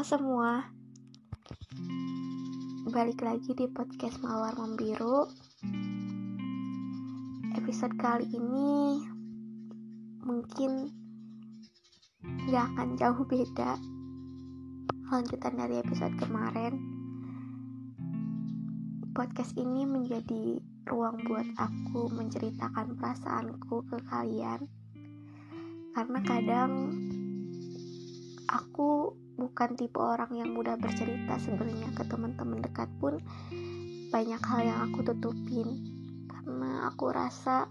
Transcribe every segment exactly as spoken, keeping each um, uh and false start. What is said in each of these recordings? Halo semua, balik lagi di podcast Mawar Membiru. Episode kali ini mungkin gak akan jauh beda lanjutan dari episode kemarin. Podcast ini menjadi ruang buat aku menceritakan perasaanku ke kalian, karena kadang aku bukan tipe orang yang mudah bercerita sebenarnya ke teman-teman dekat pun. Banyak hal yang aku tutupin karena aku rasa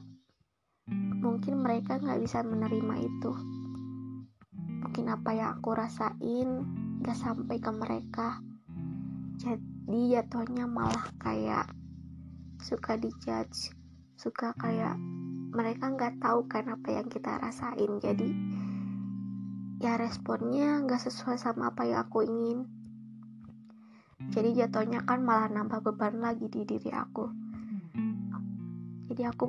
mungkin mereka gak bisa menerima itu. Mungkin apa yang aku rasain gak sampai ke mereka, jadi jatuhnya malah kayak suka dijudge, suka kayak mereka gak tahu kan apa yang kita rasain. Jadi ya responnya gak sesuai sama apa yang aku ingin. Jadi jatuhnya kan malah nambah beban lagi di diri aku. Jadi aku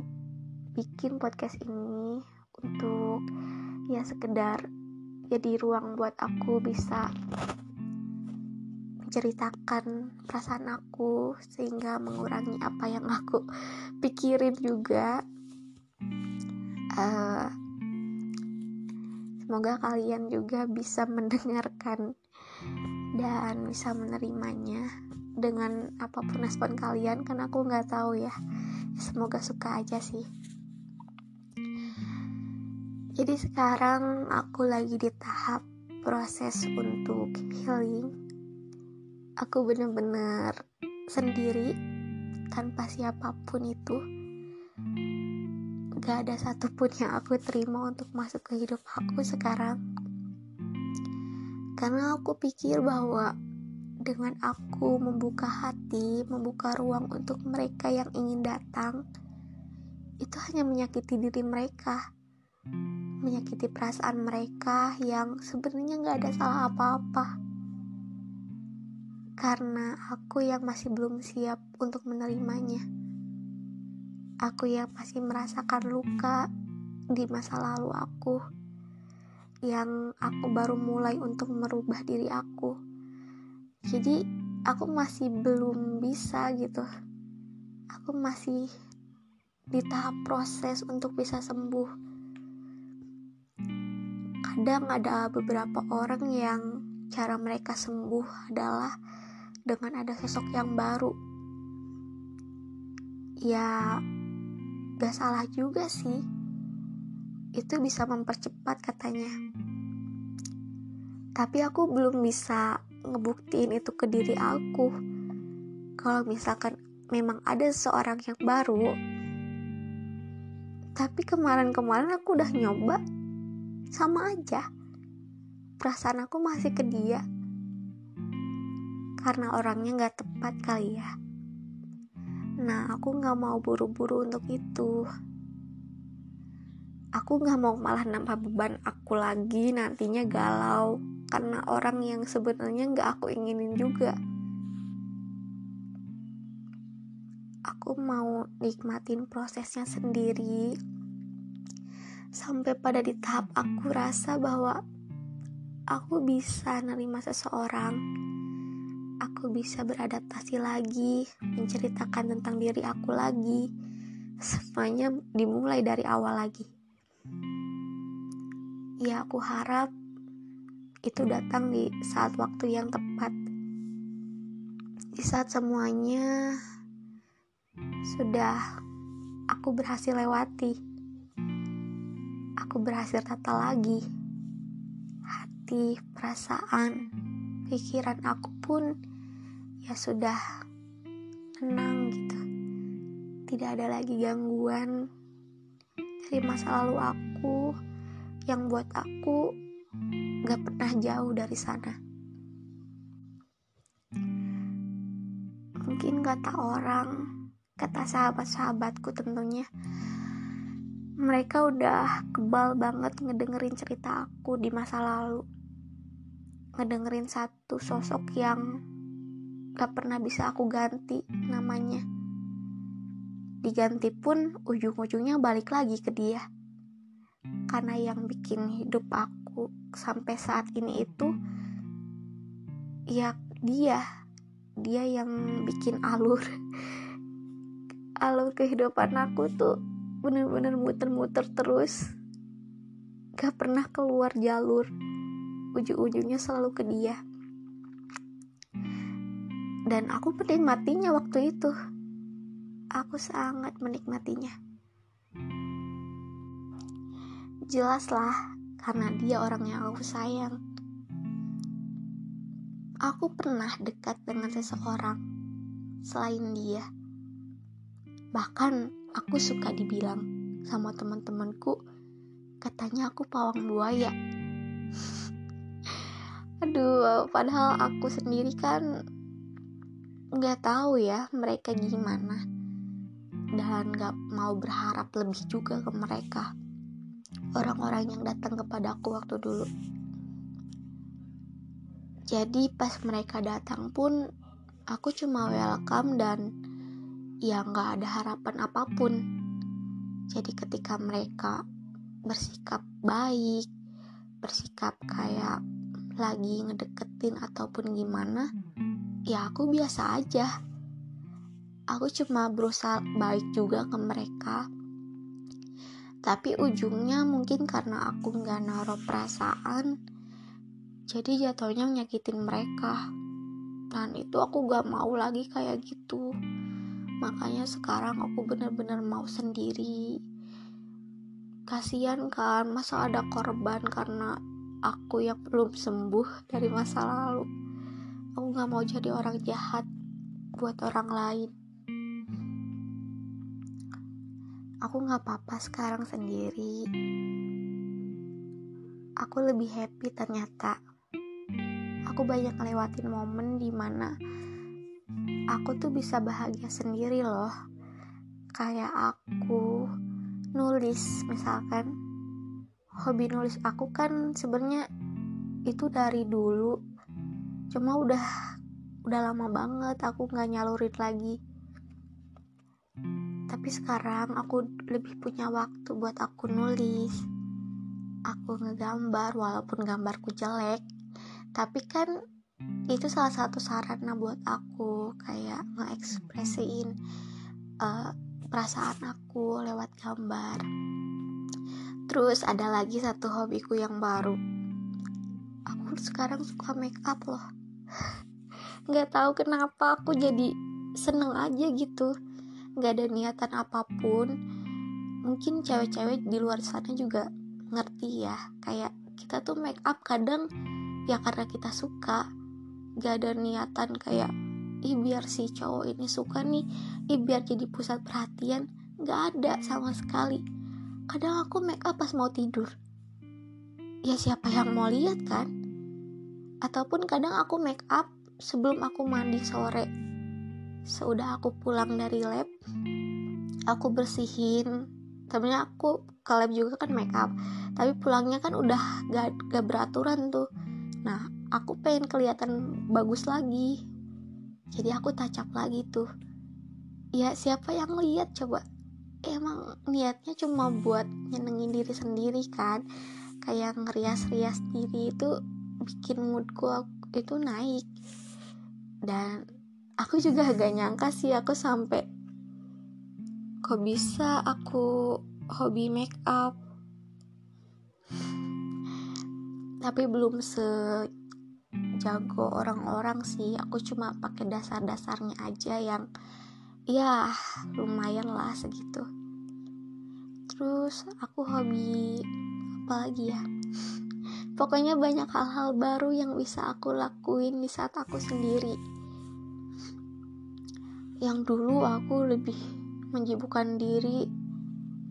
bikin podcast ini untuk ya sekedar jadi ruang buat aku bisa menceritakan perasaan aku, sehingga mengurangi apa yang aku pikirin juga. Uh, Semoga kalian juga bisa mendengarkan dan bisa menerimanya dengan apapun respon kalian, karena aku nggak tahu ya. Semoga suka aja sih. Jadi sekarang aku lagi di tahap proses untuk healing. Aku bener-bener sendiri tanpa siapapun itu. Gak ada satupun yang aku terima untuk masuk ke hidup aku sekarang, karena aku pikir bahwa dengan aku membuka hati, membuka ruang untuk mereka yang ingin datang, itu hanya menyakiti diri mereka, menyakiti perasaan mereka yang sebenarnya gak ada salah apa-apa. Karena aku yang masih belum siap untuk menerimanya, aku yang masih merasakan luka di masa lalu aku, yang aku baru mulai untuk merubah diri aku. Jadi aku masih belum bisa gitu. Aku masih di tahap proses untuk bisa sembuh. Kadang ada beberapa orang yang cara mereka sembuh adalah dengan ada sosok yang baru. Ya gak salah juga sih, itu bisa mempercepat katanya. Tapi aku belum bisa ngebuktiin itu ke diri aku. Kalau misalkan memang ada seseorang yang baru, tapi kemarin-kemarin aku udah nyoba, sama aja perasaan aku masih ke dia, karena orangnya gak tepat kali ya. Nah, aku gak mau buru-buru untuk itu. Aku gak mau malah nambah beban aku lagi nantinya galau karena orang yang sebenarnya gak aku inginin juga. Aku mau nikmatin prosesnya sendiri, sampai pada di tahap aku rasa bahwa aku bisa nerima seseorang, aku bisa beradaptasi lagi, menceritakan tentang diri aku lagi. Semuanya dimulai dari awal lagi. Ya, aku harap itu datang di saat waktu yang tepat, di saat semuanya sudah aku berhasil lewati, aku berhasil tata lagi hati, perasaan, pikiran aku pun ya sudah tenang gitu. Tidak ada lagi gangguan dari masa lalu aku yang buat aku gak pernah jauh dari sana. Mungkin kata orang, kata sahabat-sahabatku tentunya, mereka udah kebal banget ngedengerin cerita aku di masa lalu, ngedengerin satu sosok yang gak pernah bisa aku ganti namanya. Diganti pun ujung-ujungnya balik lagi ke dia, karena yang bikin hidup aku sampai saat ini itu ya dia dia yang bikin alur alur kehidupan aku tuh bener-bener muter-muter terus, gak pernah keluar jalur, ujung-ujungnya selalu ke dia. Dan aku menikmatinya waktu itu, aku sangat menikmatinya. Jelaslah karena dia orang yang aku sayang. Aku pernah dekat dengan seseorang selain dia. Bahkan aku suka dibilang sama teman-temanku, katanya aku pawang buaya. Aduh, padahal aku sendiri kan nggak tahu ya mereka gimana, dan nggak mau berharap lebih juga ke mereka. Orang-orang yang datang kepada aku waktu dulu. Jadi pas mereka datang pun aku cuma welcome dan ya gak ada harapan apapun. Jadi ketika mereka bersikap baik, bersikap kayak lagi ngedeketin ataupun gimana, ya aku biasa aja. Aku cuma berusaha baik juga ke mereka. Tapi ujungnya mungkin karena aku gak naruh perasaan, jadi jatuhnya nyakitin mereka. Dan itu aku gak mau lagi kayak gitu. Makanya sekarang aku benar-benar mau sendiri. Kasian kan, masa ada korban karena aku yang belum sembuh dari masa lalu. Aku gak mau jadi orang jahat buat orang lain. Aku gak apa-apa sekarang sendiri. Aku lebih happy ternyata. Aku banyak ngelewatin momen dimana aku tuh bisa bahagia sendiri loh. Kayak aku nulis misalkan. Hobi nulis aku kan sebenarnya itu dari dulu. Cuma udah udah lama banget aku gak nyalurin lagi. Tapi sekarang aku lebih punya waktu buat aku nulis. Aku ngegambar walaupun gambarku jelek. Tapi kan itu salah satu sarana buat aku kayak ngeekspresiin uh, perasaan aku lewat gambar. Terus ada lagi satu hobiku yang baru. Aku sekarang suka make up loh. Gak tahu kenapa aku jadi seneng aja gitu. Gak ada niatan apapun. Mungkin cewek-cewek di luar sana juga ngerti ya, kayak kita tuh make up kadang ya karena kita suka, gak ada niatan kayak ih biar si cowok ini suka nih, ih biar jadi pusat perhatian. Gak ada sama sekali. Kadang aku make up pas mau tidur, ya siapa yang mau lihat kan. Ataupun kadang aku make up sebelum aku mandi sore. Seudah aku pulang dari lab, aku bersihin. Sebenarnya aku ke lab juga kan make up, tapi pulangnya kan udah gak, gak beraturan tuh. Nah, aku pengen kelihatan bagus lagi, jadi aku touch up lagi tuh. Ya siapa yang lihat coba? Emang niatnya cuma buat nyenengin diri sendiri kan. Kayak ngerias-rias diri itu bikin moodku itu naik. Dan aku juga agak nyangka sih aku sampai kok bisa aku hobi make up. Tapi belum sejago orang-orang sih. Aku cuma pakai dasar-dasarnya aja yang ya lumayan lah segitu. Terus aku hobi apa lagi ya? Pokoknya banyak hal-hal baru yang bisa aku lakuin di saat aku sendiri. Yang dulu aku lebih menjibukkan diri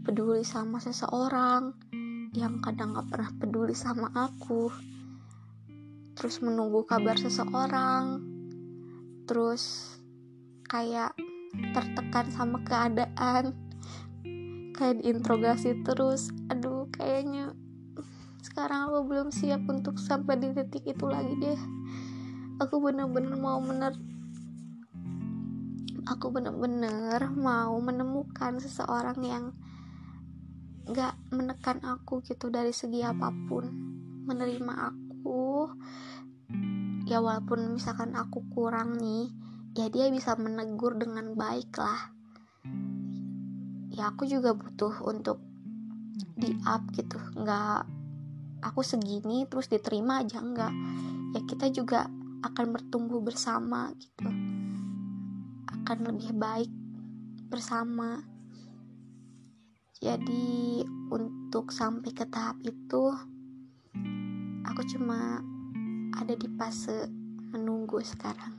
peduli sama seseorang yang kadang gak pernah peduli sama aku, terus menunggu kabar seseorang, terus kayak tertekan sama keadaan, kayak diinterogasi terus. Aduh, kayaknya sekarang aku belum siap untuk sampai di titik itu lagi deh. Aku bener-bener mau menerima Aku bener-bener mau menemukan seseorang yang gak menekan aku gitu dari segi apapun. Menerima aku ya walaupun misalkan aku kurang nih, ya dia bisa menegur dengan baik lah. Ya aku juga butuh untuk di up gitu, nggak aku segini terus diterima aja, nggak. Ya kita juga akan bertumbuh bersama gitu, akan lebih baik bersama. Jadi untuk sampai ke tahap itu aku cuma ada di fase menunggu sekarang.